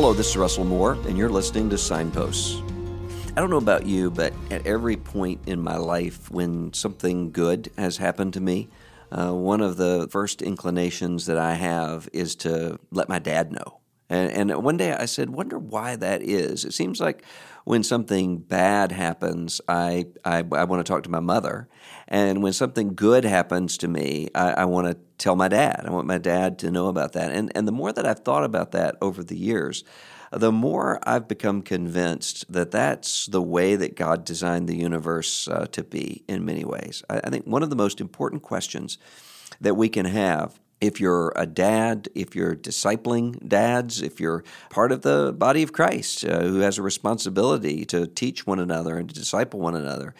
Hello, this is Russell Moore, and you're listening to Signposts. I don't know about you, but at every point in my life when something good has happened to me, one of the first inclinations that I have is to let my dad know. And one day I said, wonder why that is. It seems like when something bad happens, I want to talk to my mother. And when something good happens to me, I want to tell my dad. I want my dad to know about that. And the more that I've thought about that over the years, the more I've become convinced that that's the way that God designed the universe to be in many ways. I think one of the most important questions that we can have, if you're a dad, if you're discipling dads, if you're part of the body of Christ who has a responsibility to teach one another and to disciple one another,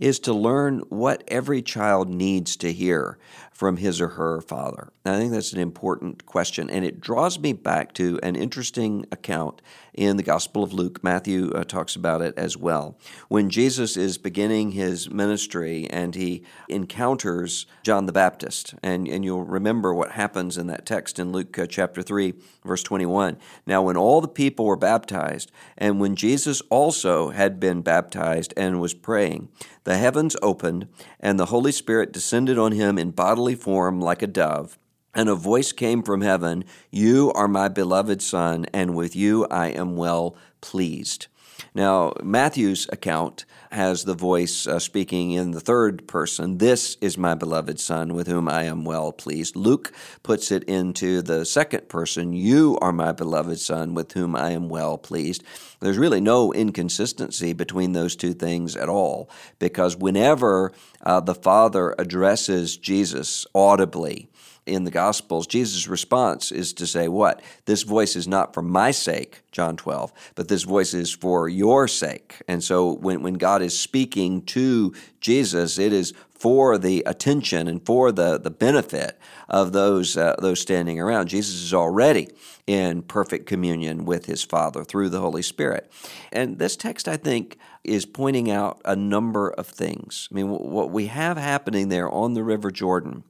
is to learn what every child needs to hear from his or her father. And I think that's an important question, and it draws me back to an interesting account in the Gospel of Luke. Matthew talks about it as well. When Jesus is beginning his ministry and he encounters John the Baptist, and you'll remember what happens in that text in Luke chapter 3, verse 21. Now, when all the people were baptized, and when Jesus also had been baptized and was praying, the heavens opened, and the Holy Spirit descended on him in bodily form like a dove, and a voice came from heaven, "You are my beloved Son, and with you I am well pleased." Now, Matthew's account has the voice speaking in the third person. This is my beloved Son, with whom I am well pleased. Luke puts it into the second person. You are my beloved Son, with whom I am well pleased. There's really no inconsistency between those two things at all, because whenever the Father addresses Jesus audibly in the Gospels, Jesus' response is to say what? This voice is not for my sake, John 12, but this voice is for your sake. And so when God is speaking to Jesus, it is for the attention and for the benefit of those standing around. Jesus is already in perfect communion with his Father through the Holy Spirit. And this text, I think, is pointing out a number of things. I mean, what we have happening there on the River Jordan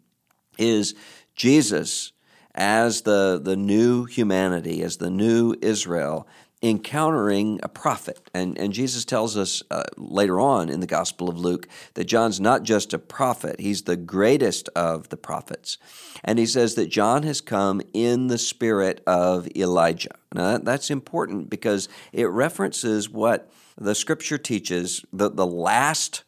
is Jesus, as the new humanity, as the new Israel, encountering a prophet. And Jesus tells us later on in the Gospel of Luke that John's not just a prophet, he's the greatest of the prophets. And he says that John has come in the spirit of Elijah. Now, that's important because it references what the Scripture teaches, the last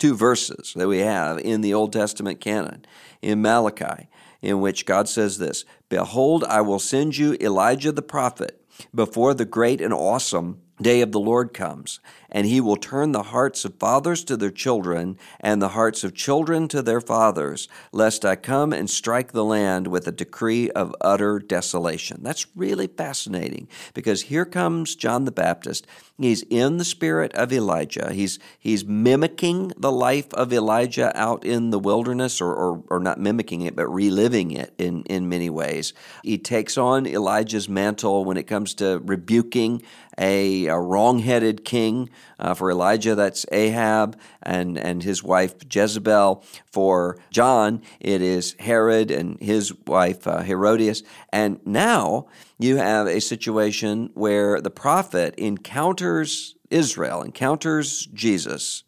two verses that we have in the Old Testament canon, in Malachi, in which God says this, "Behold, I will send you Elijah the prophet before the great and awesome day of the Lord comes, and he will turn the hearts of fathers to their children and the hearts of children to their fathers, lest I come and strike the land with a decree of utter desolation." That's really fascinating, because here comes John the Baptist. He's in the spirit of Elijah. He's mimicking the life of Elijah out in the wilderness, or not mimicking it, but reliving it in many ways. He takes on Elijah's mantle when it comes to rebuking a wrong-headed king. For Elijah, that's Ahab and his wife Jezebel. For John, it is Herod and his wife Herodias. And now you have a situation where the prophet encounters Israel, encounters Jesus,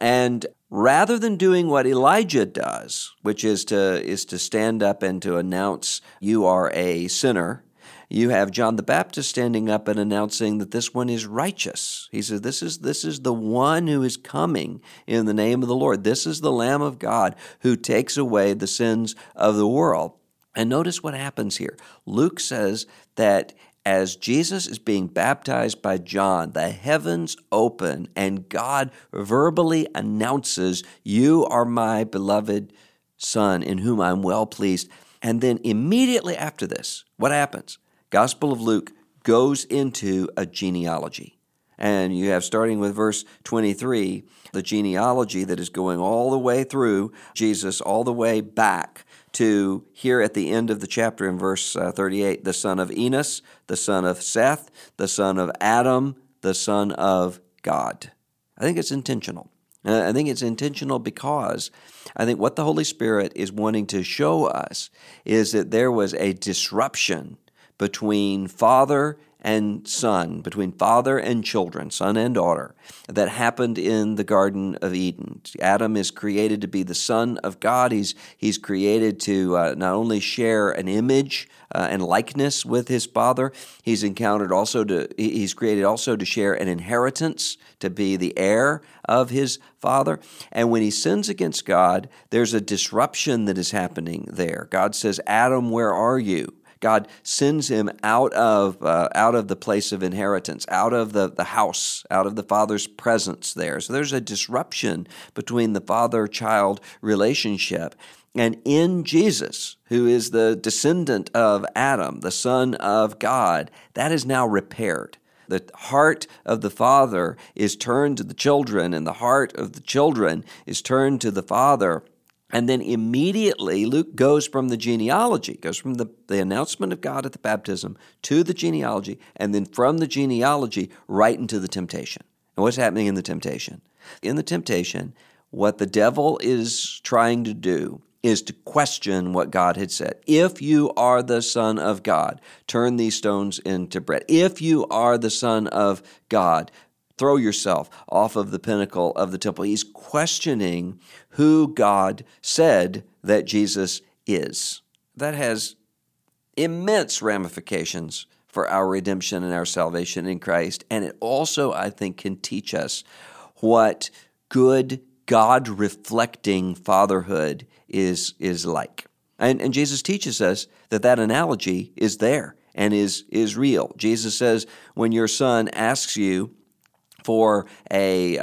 and rather than doing what Elijah does, which is to stand up and to announce, "You are a sinner," you have John the Baptist standing up and announcing that this one is righteous. He says, this is the one who is coming in the name of the Lord. This is the Lamb of God who takes away the sins of the world. And notice what happens here. Luke says that as Jesus is being baptized by John, the heavens open and God verbally announces, "You are my beloved Son, in whom I'm well pleased." And then immediately after this, what happens? Gospel of Luke goes into a genealogy. And you have, starting with verse 23, the genealogy that is going all the way through Jesus, all the way back to here at the end of the chapter in verse 38, the son of Enos, the son of Seth, the son of Adam, the son of God. I think it's intentional. I think it's intentional because I think what the Holy Spirit is wanting to show us is that there was a disruption between Father and son, between father and children, son and daughter, that happened in the Garden of Eden. Adam is created to be the son of God. He's created to not only share an image and likeness with his father, he's created also to share an inheritance, to be the heir of his father. And when he sins against God, there's a disruption that is happening there. God says, "Adam, where are you?" God sends him out of the place of inheritance, out of the house, out of the father's presence there. So there's a disruption between the father-child relationship. And in Jesus, who is the descendant of Adam, the Son of God, that is now repaired. The heart of the father is turned to the children, and the heart of the children is turned to the father. And then immediately, Luke goes from the genealogy, goes from the announcement of God at the baptism to the genealogy, and then from the genealogy right into the temptation. And what's happening in the temptation? In the temptation, what the devil is trying to do is to question what God had said. If you are the Son of God, turn these stones into bread. If you are the Son of God, throw yourself off of the pinnacle of the temple. He's questioning who God said that Jesus is. That has immense ramifications for our redemption and our salvation in Christ. And it also, I think, can teach us what good God-reflecting fatherhood is like. And Jesus teaches us that analogy is there and is real. Jesus says, when your son asks you for a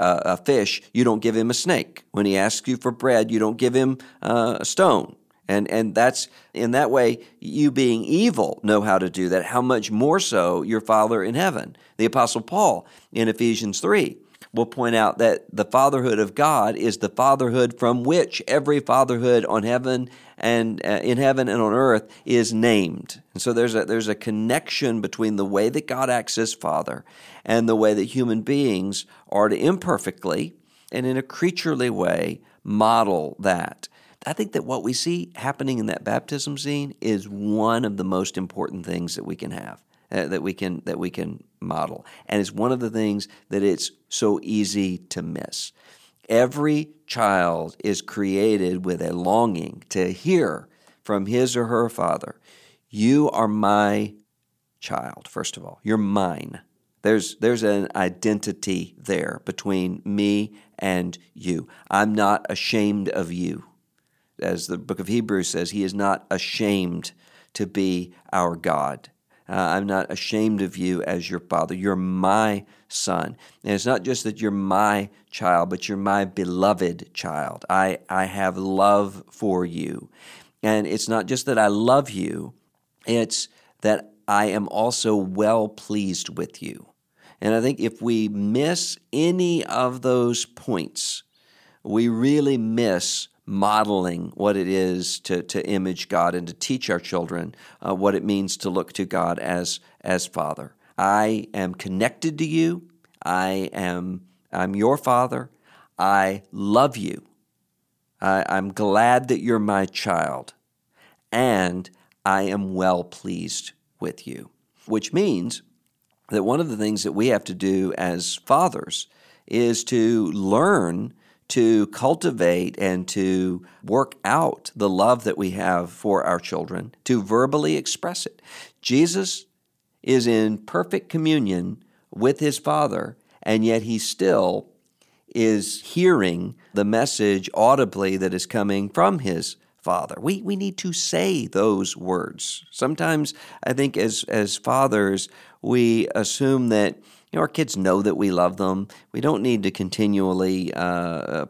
fish, you don't give him a snake. When he asks you for bread, you don't give him a stone. And that's, in that way, you being evil know how to do that, how much more so your Father in heaven. The Apostle Paul in Ephesians 3 will point out that the fatherhood of God is the fatherhood from which every fatherhood on heaven and in heaven and on earth is named. And so there's a connection between the way that God acts as Father and the way that human beings are to imperfectly and in a creaturely way model that. I think that what we see happening in that baptism scene is one of the most important things that we can have. That we can model. And it's one of the things that it's so easy to miss. Every child is created with a longing to hear from his or her father, "You are my child," first of all. "You're mine." There's an identity there between me and you. I'm not ashamed of you. As the book of Hebrews says, he is not ashamed to be our God. I'm not ashamed of you as your father. You're my son. And it's not just that you're my child, but you're my beloved child. I have love for you. And it's not just that I love you, it's that I am also well pleased with you. And I think if we miss any of those points, we really miss modeling what it is to image God and to teach our children what it means to look to God as Father. I am connected to you. I'm your Father. I love you. I'm glad that you're my child, and I am well pleased with you. Which means that one of the things that we have to do as fathers is to learn to cultivate and to work out the love that we have for our children, to verbally express it. Jesus is in perfect communion with his Father, and yet he still is hearing the message audibly that is coming from his Father. We need to say those words. Sometimes I think as fathers, we assume that our kids know that we love them. We don't need to continually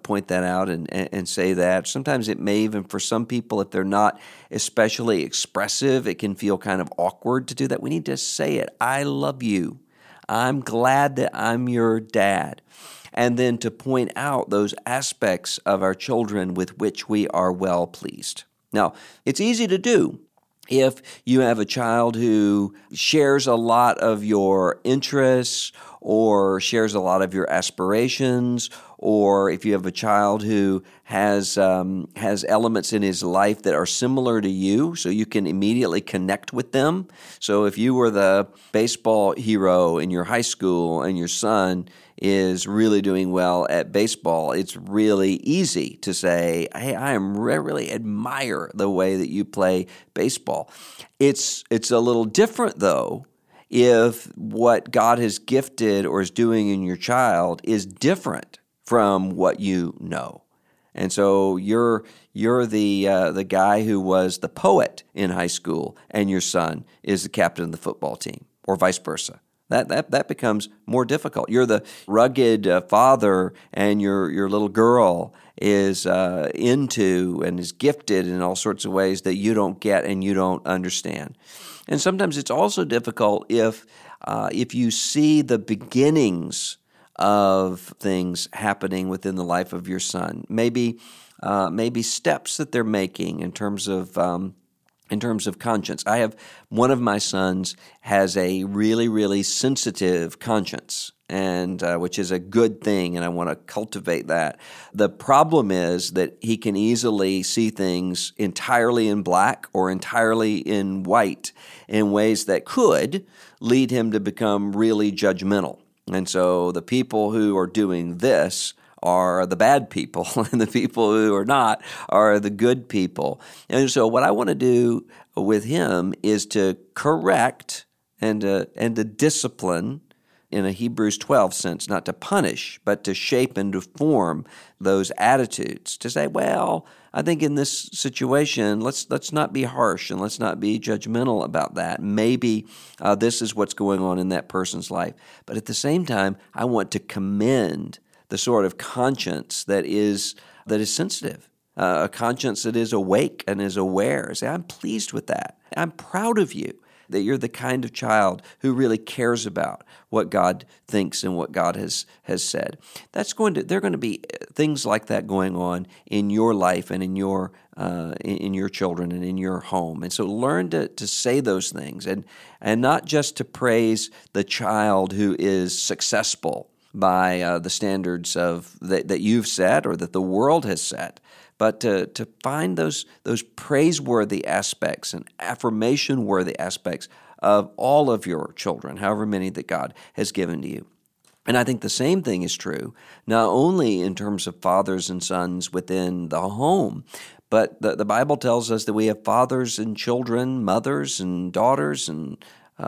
point that out and say that. Sometimes it may even, for some people, if they're not especially expressive, it can feel kind of awkward to do that. We need to say it. I love you. I'm glad that I'm your dad. And then to point out those aspects of our children with which we are well pleased. Now, it's easy to do. If you have a child who shares a lot of your interests or shares a lot of your aspirations, or if you have a child who has elements in his life that are similar to you, so you can immediately connect with them. So if you were the baseball hero in your high school and your son is really doing well at baseball, it's really easy to say, hey, I really admire the way that you play baseball. It's a little different, though, if what God has gifted or is doing in your child is different from what you know. And so you're the guy who was the poet in high school, and your son is the captain of the football team, or vice versa. That becomes more difficult. You're the rugged father, and your little girl is into and is gifted in all sorts of ways that you don't get and you don't understand. And sometimes it's also difficult if you see the beginnings of things happening within the life of your son. Maybe steps that they're making in terms of conscience. I have one of my sons has a really, really sensitive conscience, and which is a good thing, and I want to cultivate that. The problem is that he can easily see things entirely in black or entirely in white in ways that could lead him to become really judgmental. And so the people who are doing this are the bad people, and the people who are not are the good people. And so what I want to do with him is to correct and to discipline in a Hebrews 12 sense, not to punish, but to shape and to form those attitudes, to say, well, I think in this situation, let's not be harsh and let's not be judgmental about that. Maybe this is what's going on in that person's life. But at the same time, I want to commend the sort of conscience that is sensitive, a conscience that is awake and is aware. Say, I'm pleased with that. I'm proud of you, that you're the kind of child who really cares about what God thinks and what God has said. There are going to be things like that going on in your life and in your children and in your home. And so learn to say those things and not just to praise the child who is successful by the standards that you've set or that the world has set, but to find those praiseworthy aspects and affirmation-worthy aspects of all of your children, however many that God has given to you. And I think the same thing is true, not only in terms of fathers and sons within the home, but the Bible tells us that we have fathers and children, mothers and daughters, and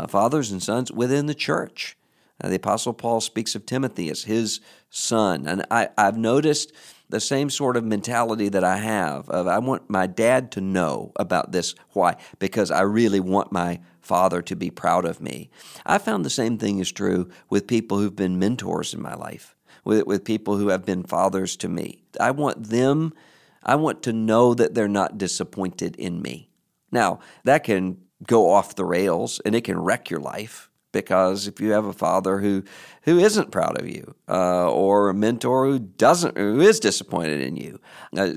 fathers and sons within the church. The Apostle Paul speaks of Timothy as his son, and I've noticed the same sort of mentality that I have of I want my dad to know about this. Why? Because I really want my father to be proud of me. I found the same thing is true with people who've been mentors in my life, with people who have been fathers to me. I want to know that they're not disappointed in me. Now, that can go off the rails, and it can wreck your life, because if you have a father who isn't proud of you, or a mentor who is disappointed in you,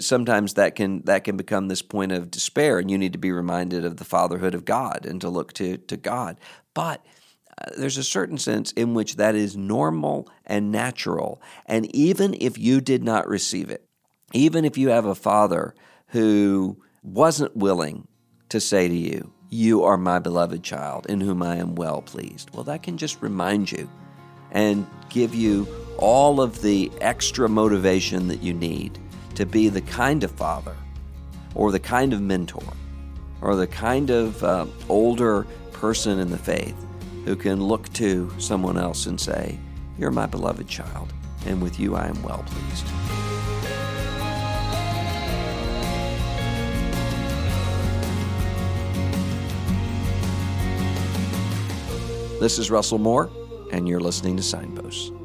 sometimes that can become this point of despair, and you need to be reminded of the fatherhood of God and to look to God. But there's a certain sense in which that is normal and natural, and even if you did not receive it, even if you have a father who wasn't willing to say to you, "You are my beloved child, in whom I am well pleased." Well, that can just remind you and give you all of the extra motivation that you need to be the kind of father or the kind of mentor or the kind of older person in the faith who can look to someone else and say, "You're my beloved child, and with you I am well pleased." This is Russell Moore, and you're listening to Signposts.